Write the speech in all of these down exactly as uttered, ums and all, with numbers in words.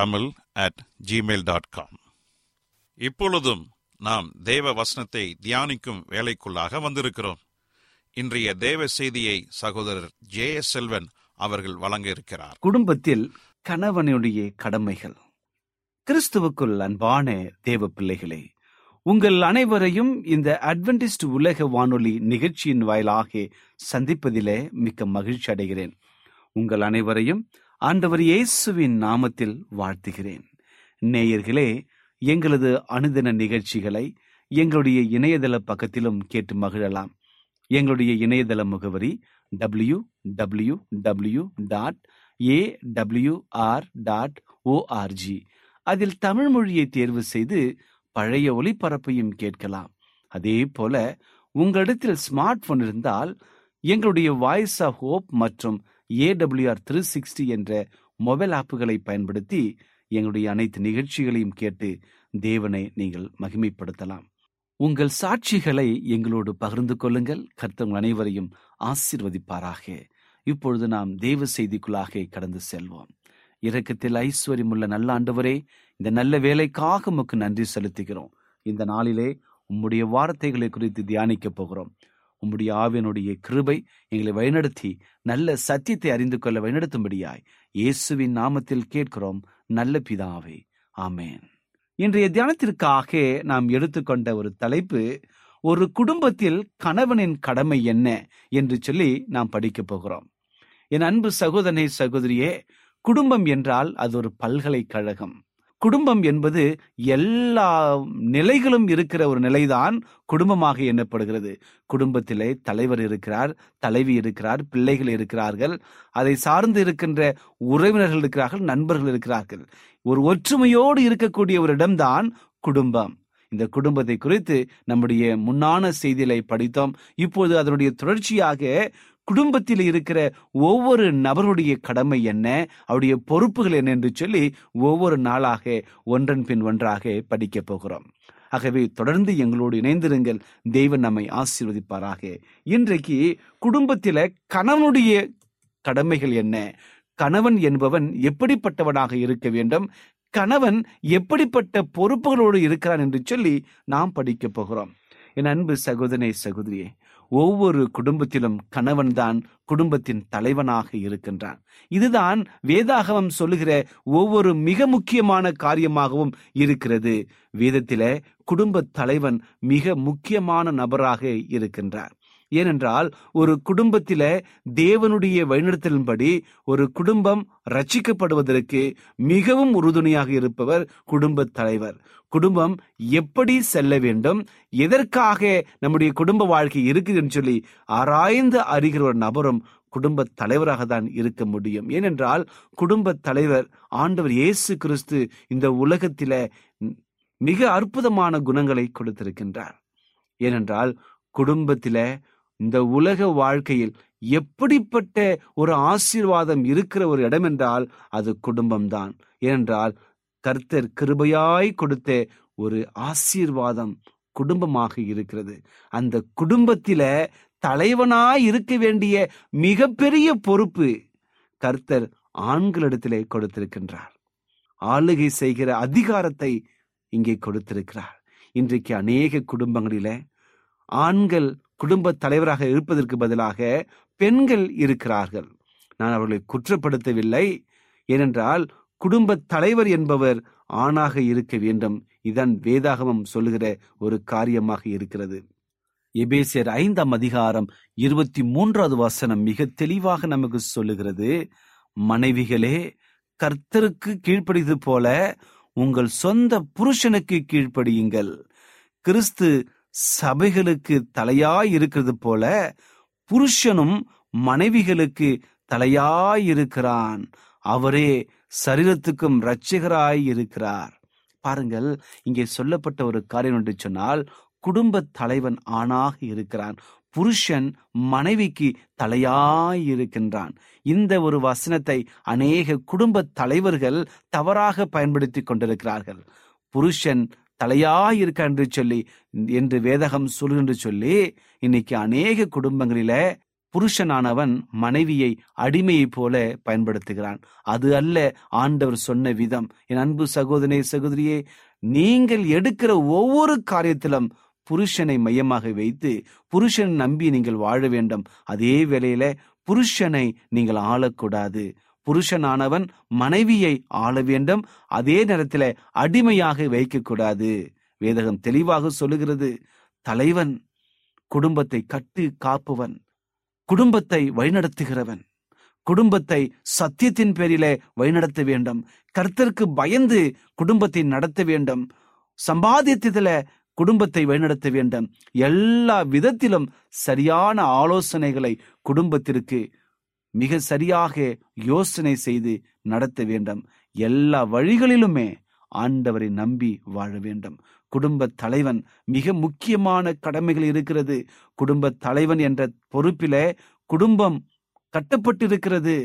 Tamil at Gmail dot com. இப்பொழுதும் நாம் தேவ வசனத்தை தியானிக்கும் வேலைக்குள்ளாக வந்திருக்கிறோம். இன்றைய தேவ செய்தியை சகோதரர் ஜே எஸ் செல்வன் அவர்கள் வழங்க இருக்கிறார். குடும்பத்தில் கணவனுடைய கடமைகள். கிறிஸ்துவுக்குள் அன்பான தேவ பிள்ளைகளே, உங்கள் அனைவரையும் இந்த அட்வென்டிஸ்ட் உலக வானொலி நிகழ்ச்சியின் வாயிலாக சந்திப்பதிலே மிக்க மகிழ்ச்சி அடைகிறேன். உங்கள் அனைவரையும் ஆண்டவர் இயேசுவின் நாமத்தில் வாழ்த்துகிறேன். நேயர்களே, எங்களது அனுதின நிகழ்ச்சிகளை எங்களுடைய இணையதள பக்கத்திலும் கேட்டு மகிழலாம். எங்களுடைய இணையதள முகவரி W W W dot A WR dot ORG. அதில் தமிழ் மொழியை தேர்வு செய்து பழைய ஒளிபரப்பையும் கேட்கலாம். அதே போல உங்களிடத்தில் ஸ்மார்ட் போன் இருந்தால் எங்களுடைய வாய்ஸ் ஆஃப் ஹோப் மற்றும் ஏடபிள்யூஆர் த்ரீ சிக்ஸ்டி என்ற மொபைல் ஆப்புகளை பயன்படுத்தி எங்களுடைய அனைத்து நிகழ்ச்சிகளையும் கேட்டு தேவனை நீங்கள் மகிமைப்படுத்தலாம். உங்கள் சாட்சிகளை எங்களோடு பகிர்ந்து கொள்ளுங்கள். கர்த்தர் அனைவரையும் ஆசீர்வதிப்பாராக. இப்பொழுது நாம் தேவ செய்திக்குள்ளாக கடந்து செல்வோம். இரக்கத்தில் ஐஸ்வர்யம் உள்ள நல்ல ஆண்டவரே, இந்த நல்ல வேலைக்காக உமக்கு நன்றி செலுத்துகிறோம். இந்த நாளிலே உம்முடைய வார்த்தைகளை குறித்து தியானிக்கப் போகிறோம். உம்முடைய ஆவியனுடைய கிருபை எங்களை வழிநடத்தி நல்ல சத்தியத்தை அறிந்து கொள்ள வழிநடத்தும்படியாய் இயேசுவின் நாமத்தில் கேட்கிறோம் நல்ல பிதாவே, ஆமேன். இன்றைய தியானத்திற்காக நாம் எடுத்துக்கொண்ட ஒரு தலைப்பு, ஒரு குடும்பத்தில் கணவனின் கடமை என்ன என்று சொல்லி நாம் படிக்க போகிறோம். என் அன்பு சகோதரனே, சகோதரியே, குடும்பம் என்றால் அது ஒரு பல்கலைக்கழகம். குடும்பம் என்பது எல்லா நிலைகளும் இருக்கிற ஒரு நிலைதான் குடும்பமாக எண்ணப்படுகிறது. குடும்பத்திலே தலைவர் இருக்கிறார், தலைவி இருக்கிறார், பிள்ளைகள் இருக்கிறார்கள், அதை சார்ந்து இருக்கின்ற உறவினர்கள் இருக்கிறார்கள், நண்பர்கள் இருக்கிறார்கள். ஒரு ஒற்றுமையோடு இருக்கக்கூடிய ஒரு இடம்தான் குடும்பம். இந்த குடும்பத்தை குறித்து நம்முடைய முன்னான செய்திகளை படித்தோம். இப்போது அதனுடைய தொடர்ச்சியாக குடும்பத்தில் இருக்கிற ஒவ்வொரு நபருடைய கடமை என்ன, அவருடைய பொறுப்புகள் என்ன என்று சொல்லி ஒவ்வொரு நாளாக ஒன்றன் பின் ஒன்றாக படிக்கப் போகிறோம். ஆகவே தொடர்ந்து எங்களோடு இணைந்திருங்கள். தெய்வம் நம்மை ஆசீர்வதிப்பாராக. இன்றைக்கு குடும்பத்தில் கணவனுடைய கடமைகள் என்ன, கணவன் என்பவன் எப்படிப்பட்டவனாக இருக்க வேண்டும், கணவன் எப்படிப்பட்ட பொறுப்புகளோடு இருக்கிறான் என்று சொல்லி நாம் படிக்கப் போகிறோம். என் அன்பு சகோதரனே, சகோதரியே, ஒவ்வொரு குடும்பத்திலும் கணவன்தான் குடும்பத்தின் தலைவனாக இருக்கின்றான். இதுதான் வேதாகமம் சொல்லுகிற ஒவ்வொரு மிக முக்கியமான காரியமாகவும் இருக்கிறது. வேதத்திலே குடும்ப தலைவன் மிக முக்கியமான நபராக இருக்கின்றார். ஏனென்றால் ஒரு குடும்பத்தில தேவனுடைய வழிநடத்தலின்படி ஒரு குடும்பம் ரட்சிக்கப்படுவதற்கு மிகவும் உறுதுணையாக இருப்பவர் குடும்ப தலைவர். குடும்பம் எப்படி செல்ல வேண்டும், எதற்காக நம்முடைய குடும்ப வாழ்க்கை இருக்குதுன்னு சொல்லி ஆராய்ந்து அறிகிற ஒரு நபரும் குடும்ப தலைவராக தான் இருக்க முடியும். ஏனென்றால் குடும்ப தலைவர் ஆண்டவர் இயேசு கிறிஸ்து இந்த உலகத்தில மிக அற்புதமான குணங்களை கொடுத்திருக்கின்றார். ஏனென்றால் குடும்பத்தில இந்த உலக வாழ்க்கையில் எப்படிப்பட்ட ஒரு ஆசீர்வாதம் இருக்கிற ஒரு இடம் என்றால் அது குடும்பம்தான். ஏனென்றால் கர்த்தர் கிருபையாய் கொடுத்த ஒரு ஆசீர்வாதம் குடும்பமாக இருக்கிறது. அந்த குடும்பத்தில தலைவனாய் இருக்க வேண்டிய மிகப்பெரிய பொறுப்பு கர்த்தர் ஆண்களிடத்திலே கொடுத்திருக்கின்றார். ஆளுகை செய்கிற அதிகாரத்தை இங்கே கொடுத்திருக்கிறார். இன்றைக்கு அநேக குடும்பங்களில ஆண்கள் குடும்ப தலைவராக இருப்பதற்கு பதிலாக பெண்கள் இருக்கிறார்கள். நான் அவர்களை குற்றப்படுத்தவில்லை. ஏனென்றால் குடும்ப தலைவர் என்பவர் ஆணாக இருக்க வேண்டும். இதன் வேதாகமம் சொல்லுகிற ஒரு காரியமாக இருக்கிறது. எபேசியர் ஐந்தாம் அதிகாரம் இருபத்தி மூன்றாவது வசனம் மிக தெளிவாக நமக்கு சொல்லுகிறது, மனைவிகளே கர்த்தருக்கு கீழ்ப்படிது போல உங்கள் சொந்த புருஷனுக்கு கீழ்ப்படியுங்கள். கிறிஸ்து சபைகளுக்கு தலையாய் இருக்கிறது போல புருஷனும் மனைவிகளுக்கு தலையாயிருக்கிறான். அவரே சரீரத்துக்கும் இரட்சகராய் இருக்கிறார். பாருங்கள், இங்கே சொல்லப்பட்ட ஒரு காரியம் என்று சொன்னால் குடும்ப தலைவன் ஆணாக இருக்கிறான், புருஷன் மனைவிக்கு தலையாயிருக்கின்றான். இந்த ஒரு வசனத்தை அநேக குடும்ப தலைவர்கள் தவறாக பயன்படுத்தி கொண்டிருக்கிறார்கள். புருஷன் தலையாயிருக்க என்று சொல்லி என்று வேதகம் சொல்லுகின்ற சொல்லி இன்னைக்கு அநேக குடும்பங்களில புருஷனானவன் மனைவியை அடிமையைப் போல பயன்படுத்துகிறான். அது அல்ல ஆண்டவர் சொன்ன விதம். என் அன்பு சகோதரனே சகோதரியே, நீங்கள் எடுக்கிற ஒவ்வொரு காரியத்திலும் புருஷனை மையமாக வைத்து புருஷனை நம்பி நீங்கள் வாழ வேண்டும். அதே வேளையில புருஷனை நீங்கள் ஆளக்கூடாது. புருஷனானவன் மனைவியை ஆள வேண்டும். அதே நேரத்தில் அடிமையாக வைக்கக்கூடாது. வேதகம் தெளிவாக சொல்லுகிறது, தலைவன் குடும்பத்தை கட்டு காப்பவன், குடும்பத்தை வழிநடத்துகிறவன், குடும்பத்தை சத்தியத்தின் பேரிலே வழிநடத்த வேண்டும். கர்த்தருக்கு பயந்து குடும்பத்தை நடத்த வேண்டும். சம்பாதியத்தில குடும்பத்தை வழிநடத்த வேண்டும். எல்லா விதத்திலும் சரியான ஆலோசனைகளை குடும்பத்திற்கு மிக சரியாக யோசனை செய்து நடத்த வேண்டும். எல்லா வழிகளிலுமே ஆண்டவரை நம்பி வாழ வேண்டும். குடும்ப தலைவன் மிக முக்கியமான கடமைகள் இருக்கிறது. குடும்ப தலைவன் என்ற பொறுப்பில குடும்பம் கட்டப்பட்டிருக்கிறது.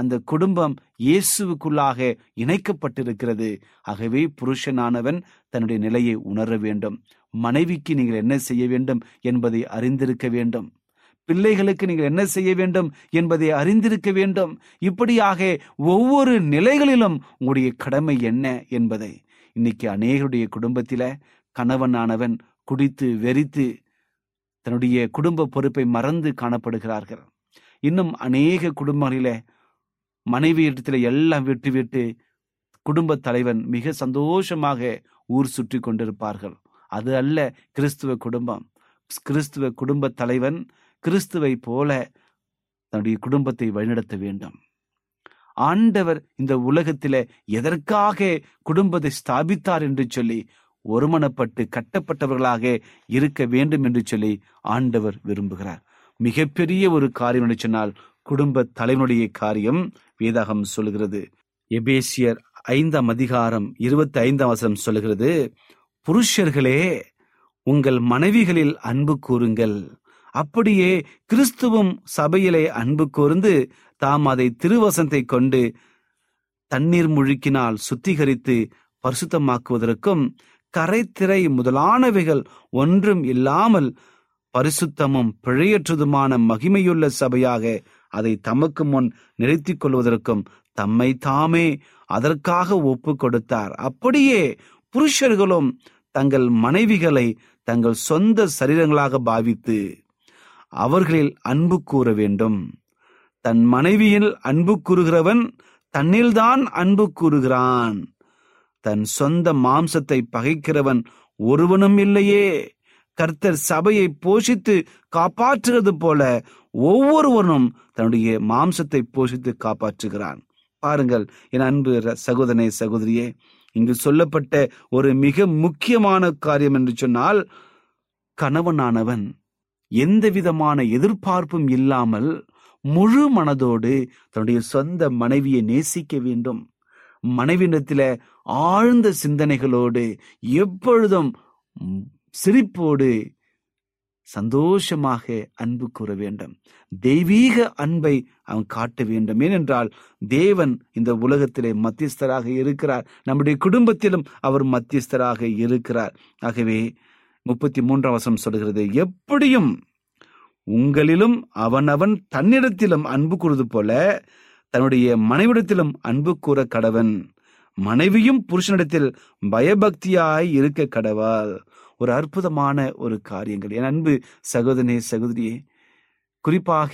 அந்த குடும்பம் இயேசுவுக்குள்ளாக இணைக்கப்பட்டிருக்கிறது. ஆகவே புருஷனானவன் தன்னுடைய நிலையை உணர வேண்டும். மனைவிக்கு நீங்கள் என்ன செய்ய வேண்டும் என்பதை அறிந்திருக்க வேண்டும். பிள்ளைகளுக்கு நீங்கள் என்ன செய்ய வேண்டும் என்பதை அறிந்திருக்க வேண்டும். இப்படியாக ஒவ்வொரு நிலைகளிலும் உங்களுடைய கடமை என்ன என்பதை இன்னைக்கு அநேகருடைய குடும்பத்தில கணவனானவன் குடித்து வெறித்து தன்னுடைய குடும்ப பொறுப்பை மறந்து காணப்படுகிறார்கள். இன்னும் அநேக குடும்பங்களில மனைவி இடத்துல எல்லாம் விட்டு விட்டு குடும்ப தலைவன் மிக சந்தோஷமாக ஊர் சுற்றி கொண்டிருப்பார்கள். அது அல்ல கிறிஸ்துவ குடும்பம். கிறிஸ்துவ குடும்ப தலைவன் கிறிஸ்துவை போல தன்னுடைய குடும்பத்தை வழிநடத்த வேண்டும். ஆண்டவர் இந்த உலகத்தில எதற்காக குடும்பத்தை ஸ்தாபித்தார் என்று சொல்லி ஒருமனப்பட்டு கட்டப்பட்டவர்களாக இருக்க வேண்டும் என்று சொல்லி ஆண்டவர் விரும்புகிறார். மிகப்பெரிய ஒரு காரியம் என்று சொன்னால் குடும்ப தலைவனுடைய காரியம். வேதாகம் சொல்லுகிறது, எபேசியர் ஐந்தாம் அதிகாரம் இருபத்தி ஐந்தாம் வசனம் சொல்லுகிறது, புருஷர்களே உங்கள் மனைவிகளில் அன்பு கூருங்கள், அப்படியே கிறிஸ்துவும் சபையிலே அன்பு கூர்ந்து தாம் அதை திருவசனத்தை கொண்டு தண்ணீர் முழுக்கினால் சுத்திகரித்து பரிசுத்தமாக்குவதற்கும் கரைத்திரை முதலானவைகள் ஒன்றும் இல்லாமல் பரிசுத்தமும் பிழையற்றதுமான மகிமையுள்ள சபையாக அதை தமக்கு முன் நிறுத்திக் கொள்வதற்கும் தம்மை தாமே அதற்காக ஒப்பு கொடுத்தார். அப்படியே புருஷர்களும் தங்கள் மனைவிகளை தங்கள் சொந்த சரீரங்களாக பாவித்து அவர்களில் அன்பு கூற வேண்டும். தன் மனைவியில் அன்பு கூறுகிறவன் தன்னில்தான் அன்பு கூறுகிறான். தன் சொந்த மாம்சத்தை பகைக்கிறவன் ஒருவனும் இல்லையே. கர்த்தர் சபையை போஷித்து காப்பாற்றுகிறது போல ஒவ்வொருவனும் தன்னுடைய மாம்சத்தை போஷித்து காப்பாற்றுகிறான். பாருங்கள் என் அன்பு சகோதரனே சகோதரியே, இங்கு சொல்லப்பட்ட ஒரு மிக முக்கியமான காரியம் என்று சொன்னால், கணவனானவன் எந்த விதமான எதிர்பார்ப்பும் இல்லாமல் முழு மனதோடு தன்னுடைய சொந்த மனைவியை நேசிக்க வேண்டும். மனைவியிடத்தில் ஆழ்ந்த சிந்தனைகளோடு எப்பொழுதும் சிரிப்போடு சந்தோஷமாக அன்பு கூற வேண்டும். தெய்வீக அன்பை அவன் காட்ட வேண்டும். ஏனென்றால் தேவன் இந்த உலகத்திலே மத்தியஸ்தராக இருக்கிறார். நம்முடைய குடும்பத்திலும் அவர் மத்தியஸ்தராக இருக்கிறார். ஆகவே முப்பத்தி மூன்றாம் வசனம் சொல்கிறது, எப்படியும் உங்களிலும் அவனவன் தன்னிடத்திலும் அன்பு கூறுவது போல தன்னுடைய மனைவிடத்திலும் அன்பு கூற கடவன். மனைவியும் புருஷனிடத்தில் பயபக்தியாய் இருக்க கடவாள். ஒரு அற்புதமான ஒரு காரியங்கள். என் அன்பு சகோதரனே சகோதரியே, குறிப்பாக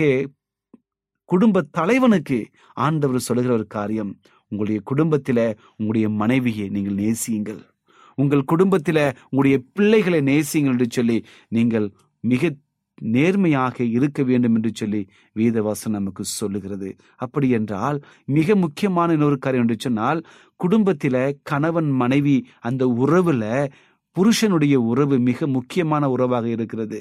குடும்ப தலைவனுக்கு ஆண்டவர் சொல்லுகிற ஒரு காரியம், உங்களுடைய குடும்பத்தில உங்களுடைய மனைவியை நீங்கள் நேசியுங்கள், உங்கள் குடும்பத்தில உங்களுடைய பிள்ளைகளை நேசியுங்கள் என்று சொல்லி நீங்கள் மிக நேர்மையாக இருக்க வேண்டும் என்று சொல்லி வேதவாசன் நமக்கு சொல்லுகிறது. அப்படி என்றால் மிக முக்கியமான இன்னொரு காரியம் என்று சொன்னால், குடும்பத்தில கணவன் மனைவி அந்த உறவுல புருஷனுடைய உறவு மிக முக்கியமான உறவாக இருக்கிறது.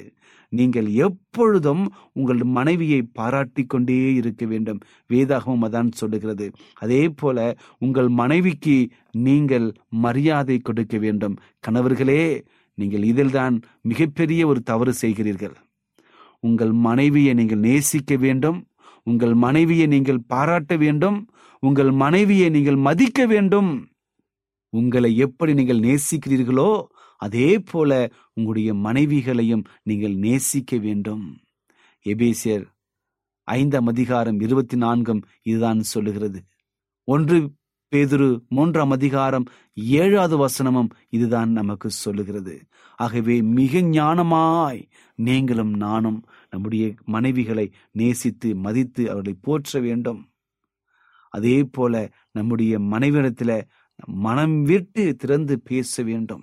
நீங்கள் எப்பொழுதும் உங்கள் மனைவியை பாராட்டி கொண்டே இருக்க வேண்டும். வேதாகமும் அதான் சொல்லுகிறது. அதே போல உங்கள் மனைவிக்கு நீங்கள் மரியாதை கொடுக்க வேண்டும். கணவர்களே, நீங்கள் இதில்தான் மிகப்பெரிய ஒரு தவறு செய்கிறீர்கள். உங்கள் மனைவியை நீங்கள் நேசிக்க வேண்டும், உங்கள் மனைவியை நீங்கள் பாராட்ட வேண்டும், உங்கள் மனைவியை நீங்கள் மதிக்க வேண்டும். உங்களை எப்படி நீங்கள் நேசிக்கிறீர்களோ அதே போல உங்களுடைய மனைவிகளையும் நீங்கள் நேசிக்க வேண்டும். எபேசியர் ஐந்தாம் அதிகாரம் இருபத்தி நான்கும் இதுதான் சொல்லுகிறது. ஒன்று பேதுரு மூன்றாம் அதிகாரம் ஏழாவது வசனமும் இதுதான் நமக்கு சொல்லுகிறது. ஆகவே மிக ஞானமாய் நீங்களும் நானும் நம்முடைய மனைவிகளை நேசித்து மதித்து அவர்களை போற்ற வேண்டும். அதே போல நம்முடைய மனைவிடத்தில் மனம் விட்டு திறந்து பேச வேண்டும்.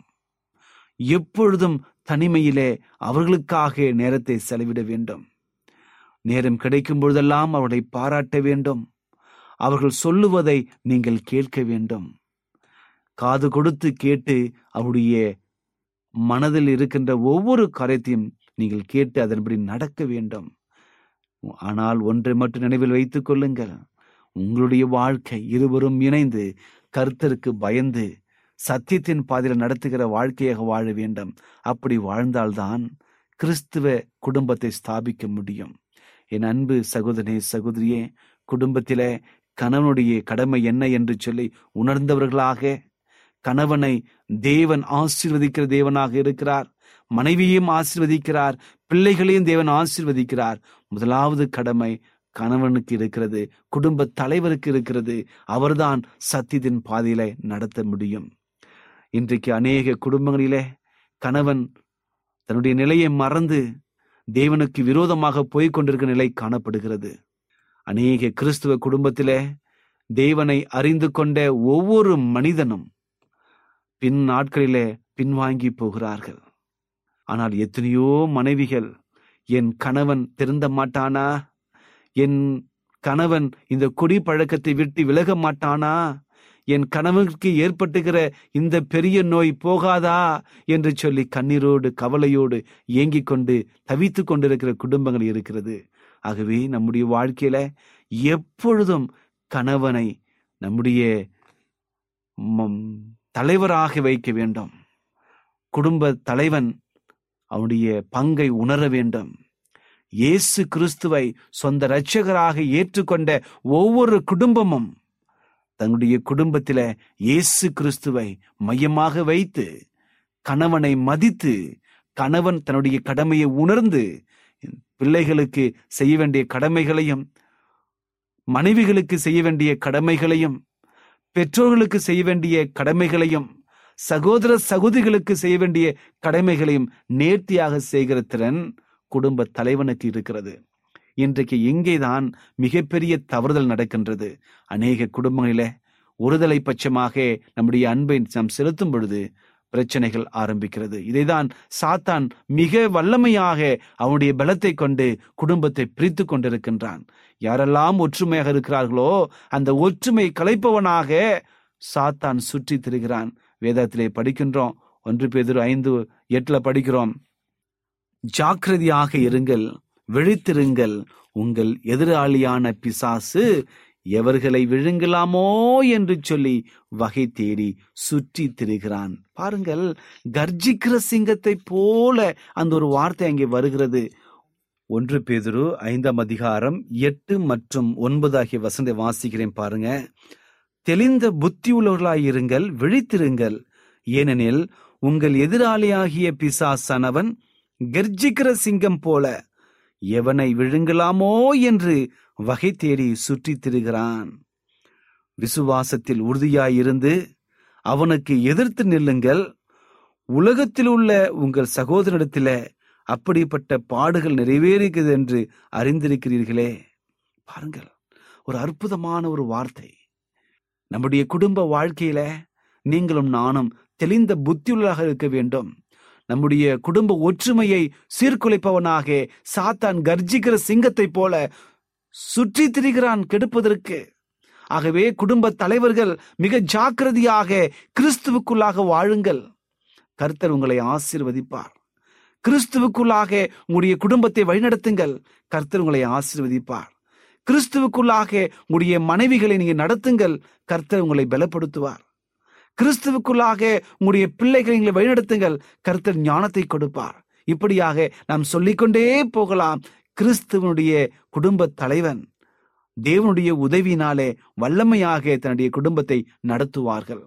எப்பொழுதும் தனிமையிலே அவர்களுக்காக நேரத்தை செலவிட வேண்டும். நேரம் கிடைக்கும் பொழுதெல்லாம் அவர்களை பாராட்ட வேண்டும். அவர்கள் சொல்லுவதை நீங்கள் கேட்க வேண்டும். காது கொடுத்து கேட்டு அவருடைய மனதில் இருக்கின்ற ஒவ்வொரு காரியத்தையும் நீங்கள் கேட்டு அதன்படி நடக்க வேண்டும். ஆனால் ஒன்றை மட்டும் நினைவில் வைத்துக் கொள்ளுங்கள், உங்களுடைய வாழ்க்கை இருவரும் இணைந்து கர்த்தருக்கு பயந்து சத்தியத்தின் பாதையில் நடத்துகிற வாழ்க்கையாக வாழ வேண்டும். அப்படி வாழ்ந்தால்தான் கிறிஸ்துவ குடும்பத்தை ஸ்தாபிக்க முடியும். என் அன்பு சகோதரனே சகோதரியே, குடும்பத்திலே கணவனுடைய கடமை என்ன என்று சொல்லி உணர்ந்தவர்களாக, கணவனை தேவன் ஆசீர்வதிக்கிற தேவனாக இருக்கிறார், மனைவியையும் ஆசீர்வதிக்கிறார், பிள்ளைகளையும் தேவன் ஆசீர்வதிக்கிறார். முதலாவது கடமை கணவனுக்கு இருக்கிறது, குடும்ப தலைவருக்கு இருக்கிறது. அவர்தான் சத்தியத்தின் பாதையில நடத்த முடியும். இன்றைக்கு அநேக குடும்பங்களிலே கணவன் தன்னுடைய நிலையை மறந்து தேவனுக்கு விரோதமாக போய்கொண்டிருக்கிற நிலை காணப்படுகிறது. அநேக கிறிஸ்துவ குடும்பத்திலே தேவனை அறிந்து கொண்ட ஒவ்வொரு மனிதனும் பின் நாட்களிலே பின்வாங்கி போகிறார்கள். ஆனால் எத்தனையோ மனைவிகள், என் கணவன் திருந்த மாட்டானா, என் கணவன் இந்த குடி பழக்கத்தை விட்டு விலக மாட்டானா, என் கணவனுக்கு ஏற்பட்டுகிற இந்த பெரிய நோய் போகாதா என்று சொல்லி கண்ணீரோடு கவலையோடு ஏங்கிக் கொண்டு தவித்து கொண்டிருக்கிற குடும்பங்கள் இருக்கிறது. ஆகவே நம்முடைய வாழ்க்கையில எப்பொழுதும் கணவனை நம்முடைய தலைவராக வைக்க வேண்டும். குடும்ப தலைவன் அவனுடைய பங்கை உணர வேண்டும். இயேசு கிறிஸ்துவை சொந்த இரட்சகராக ஏற்றுக்கொண்ட ஒவ்வொரு குடும்பமும் தன்னுடைய குடும்பத்தில இயேசு கிறிஸ்துவை மையமாக வைத்து கணவனை மதித்து, கணவன் தன்னுடைய கடமையை உணர்ந்து பிள்ளைகளுக்கு செய்ய வேண்டிய கடமைகளையும், மனைவிகளுக்கு செய்ய வேண்டிய கடமைகளையும், பெற்றோர்களுக்கு செய்ய வேண்டிய கடமைகளையும், சகோதர சகோதரிகளுக்கு செய்ய வேண்டிய கடமைகளையும் நேர்த்தியாக செய்கிற திறன் குடும்ப தலைவனுக்கு இருக்கிறது. இன்றைக்கு இங்கேதான் மிகப்பெரிய தவறுதல் நடக்கின்றது. அநேக குடும்பங்களில ஒருதலை பட்சமாக நம்முடைய அன்பை நாம் செலுத்தும் பொழுது பிரச்சனைகள் ஆரம்பிக்கிறது. இதைதான் சாத்தான் மிக வல்லமையாக அவனுடைய பலத்தை கொண்டு குடும்பத்தை பிரித்து கொண்டிருக்கின்றான். யாரெல்லாம் ஒற்றுமையாக இருக்கிறார்களோ அந்த ஒற்றுமை கலைப்பவனாக சாத்தான் சுற்றி திரிகிறான். வேதத்திலே படிக்கின்றோம், ஒன்று பேதுரு ஐந்து எட்டுல படிக்கிறோம், ஜாக்கிரதையாக இருங்கள், விழித்திருங்கள், உங்கள் எதிராளியான பிசாசு எவர்களை விழுங்கலாமோ என்று சொல்லி வகை தேடி சுற்றி திரிகிறான். பாருங்கள், கர்ஜிக்கிற சிங்கத்தை போல அந்த ஒரு வார்த்தை அங்கே வருகிறது. ஒன்று பேதுரு ஐந்தாம் அதிகாரம் எட்டு மற்றும் ஒன்பது ஆகிய வசனத்தை வாசிக்கிறேன் பாருங்க. தெளிந்த புத்தி உள்ளவர்களாயிருங்கள், விழித்திருங்கள், ஏனெனில் உங்கள் எதிராளியாகிய பிசாசானவன் கர்ஜிக்கிற சிங்கம் போல எவனை விழுங்கலாமோ என்று வகை தேடி சுற்றி திரிகிறான். விசுவாசத்தில் உறுதியாயிருந்து அவனுக்கு எதிர்த்து நில்லுங்கள். உலகத்தில் உள்ள உங்கள் சகோதரனிடத்தில அப்படிப்பட்ட பாடுகள் நிறைவேறுகிறது என்று அறிந்திருக்கிறீர்களே. பாருங்கள், ஒரு அற்புதமான ஒரு வார்த்தை. நம்முடைய குடும்ப வாழ்க்கையில நீங்களும் நானும் தெளிந்த புத்தியுள்ளதாக இருக்க வேண்டும். நம்முடைய குடும்ப ஒற்றுமையை சீர்குலைப்பவனாக சாத்தான் கர்ஜிக்கிற சிங்கத்தை போல சுற்றி திரிகிறான் கெடுப்பதற்கு. ஆகவே குடும்ப தலைவர்கள் மிக ஜாக்கிரதையாக கிறிஸ்துவுக்குள்ளாக வாழுங்கள். கர்த்தர் உங்களை ஆசீர்வதிப்பார். கிறிஸ்துவுக்குள்ளாக உங்களுடைய குடும்பத்தை வழிநடத்துங்கள். கர்த்தர் உங்களை ஆசீர்வதிப்பார். கிறிஸ்துவுக்குள்ளாக உங்களுடைய மனைவிகளை நீங்கள் நடத்துங்கள். கர்த்தர் உங்களை பலப்படுத்துவார். கிறிஸ்துவுக்குள்ளாக உங்களுடைய பிள்ளைகளை நீங்கள் வழிநடத்துங்கள். கர்த்தர் ஞானத்தை கொடுப்பார். இப்படியாக நாம் சொல்லிக்கொண்டே போகலாம். கிறிஸ்துவனுடைய குடும்ப தலைவன் தேவனுடைய உதவியினாலே வல்லமையாக தன்னுடைய குடும்பத்தை நடத்துவார்கள்.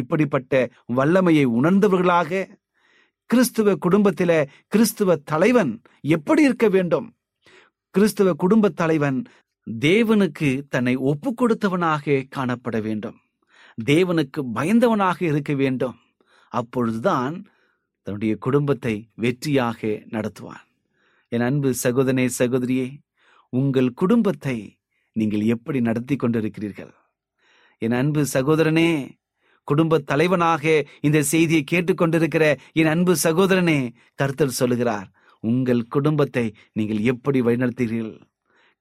இப்படிப்பட்ட வல்லமையை உணர்ந்தவர்களாக கிறிஸ்துவ குடும்பத்தில கிறிஸ்துவ தலைவன் எப்படி இருக்க வேண்டும்? கிறிஸ்துவ குடும்ப தலைவன் தேவனுக்கு தன்னை ஒப்பு கொடுத்தவனாக காணப்பட வேண்டும், தேவனுக்கு பயந்தவனாக இருக்க வேண்டும். அப்பொழுதுதான் தன்னுடைய குடும்பத்தை வெற்றியாக நடத்துவான். என் அன்பு சகோதரனே சகோதரியே, உங்கள் குடும்பத்தை நீங்கள் எப்படி நடத்தி கொண்டிருக்கிறீர்கள்? என் அன்பு சகோதரனே, குடும்ப தலைவனாக இந்த செய்தியை கேட்டுக்கொண்டிருக்கிற என் அன்பு சகோதரனே, கர்த்தர் சொல்லுகிறார், உங்கள் குடும்பத்தை நீங்கள் எப்படி வழிநடத்துகிறீர்கள்?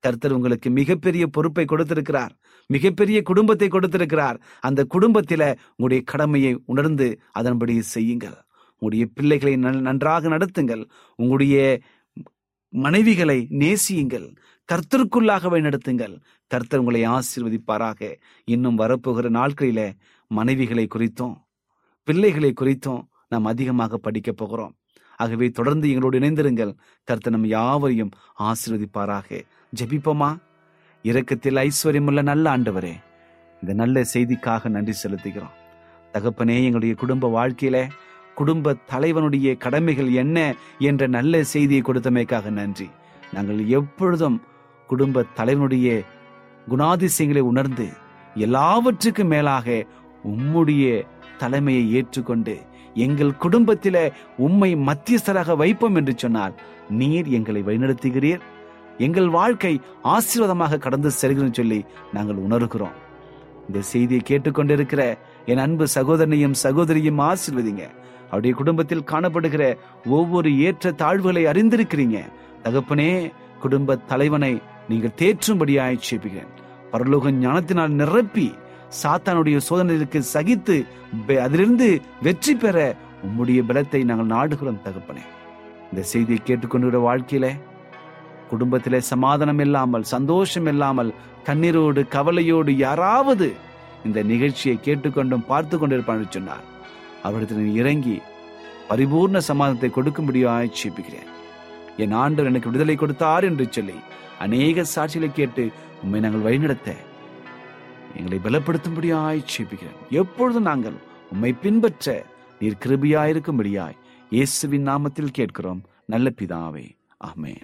கர்த்தர் உங்களுக்கு மிகப்பெரிய பொறுப்பை கொடுத்திருக்கிறார், மிகப்பெரிய குடும்பத்தை கொடுத்திருக்கிறார். அந்த குடும்பத்தில உங்களுடைய கடமையை உணர்ந்து அதன்படி செய்யுங்கள். உங்களுடைய பிள்ளைகளை நன்றாக நடத்துங்கள், உங்களுடைய மனைவிகளை நேசியுங்கள், கர்த்தருக்குள்ளாக வழிநடத்துங்கள். கர்த்தர் உங்களை ஆசீர்வதிப்பாராக. இன்னும் வரப்போகிற நாட்களில மனைவிகளை குறித்தும் பிள்ளைகளை குறித்தும் நாம் அதிகமாக படிக்கப் போகிறோம். ஆகவே தொடர்ந்து எங்களோடு இணைந்திருங்கள். கர்த்தர் நம் யாவரையும் ஆசீர்வதிப்பாராக. ஜெபிப்போமா? இரக்கத்தில் ஐஸ்வர்யமுள்ள நல்ல ஆண்டவரே, இந்த நல்ல செய்திக்காக நன்றி செலுத்துகிறோம் தகப்பனே. எங்களுடைய குடும்ப வாழ்க்கையில குடும்ப தலைவனுடைய கடமைகள் என்ன என்ற நல்ல செய்தியை கொடுத்தமைக்காக நன்றி. நாங்கள் எப்பொழுதும் குடும்ப தலைவனுடைய குணாதிசயங்களை உணர்ந்து எல்லாவற்றுக்கும் மேலாக உம்முடைய தலைமையை ஏற்றுக்கொண்டு எங்கள் குடும்பத்தில உம்மை மத்தியஸ்தராக வைப்போம் என்று சொன்னால் நீர் எங்களை வழிநடத்துகிறீர். எங்கள் வாழ்க்கை ஆசீர்வாதமாக கடந்து செல்கிறோம் சொல்லி நாங்கள் உணர்கிறோம். இந்த செய்தியை கேட்டுக்கொண்டிருக்கிற என் அன்பு சகோதரனையும் சகோதரியும் ஆசீர்வதிங்க. அவருடைய குடும்பத்தில் காணப்படுகிற ஒவ்வொரு ஏற்ற தாழ்வுகளை அறிந்திருக்கிறீங்க தகப்பனே. குடும்ப தலைவனை நீங்கள் தேற்றும்படியாய் ஜெபிக்கிறேன். பரலோக ஞானத்தினால் நிரப்பி சாத்தானுடைய சோதனைக்கு சகித்து அதிலிருந்து வெற்றி பெற உம்முடைய பலத்தை நாங்கள் நாடுகிறோம் தகப்பனே. இந்த செய்தியை கேட்டுக்கொண்டு வாழ்க்கையில குடும்பத்திலே சமாதானம் இல்லாமல் சந்தோஷம் இல்லாமல் கண்ணீரோடு கவலையோடு யாராவது இந்த நிகழ்ச்சியை கேட்டுக்கொண்டும் பார்த்து கொண்டிருப்பான்னு சொன்னார் அவரிடத்தில் இறங்கி பரிபூர்ண சமாதானத்தை கொடுக்கும்படியாய் ஜெபிக்கிறேன். என் ஆண்டவர் எனக்கு விடுதலை கொடுத்தார் என்று சொல்லி அநேக சாட்சிகளை கேட்டு உண்மை நாங்கள் வழிநடத்த எங்களை பலப்படுத்தும்படியாய் ஜெபிக்கிறேன். எப்பொழுதும் நாங்கள் உம்மை பின்பற்ற நீர் கிருபையாயிருக்கும்படியாய் இயேசுவின் நாமத்தில் கேட்கிறோம் நல்ல பிதாவே, ஆமென்.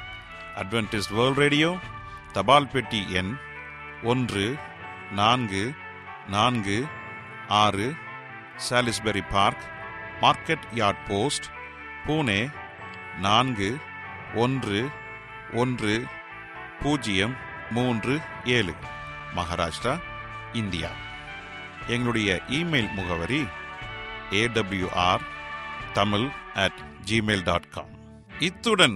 அட்வென்டிஸ்ட் வேர்ல்ட் ரேடியோ, தபால் பெட்டி எண் ஒன்று நான்கு நான்கு ஆறு, Salisbury park, market yard post, Pune நான்கு ஒன்று ஒன்று பூஜ்ஜியம் மூன்று ஏழு, மகாராஷ்டிரா, இந்தியா. எங்களுடைய இமெயில் முகவரி AWR Tamil at Gmail dot com. இத்துடன்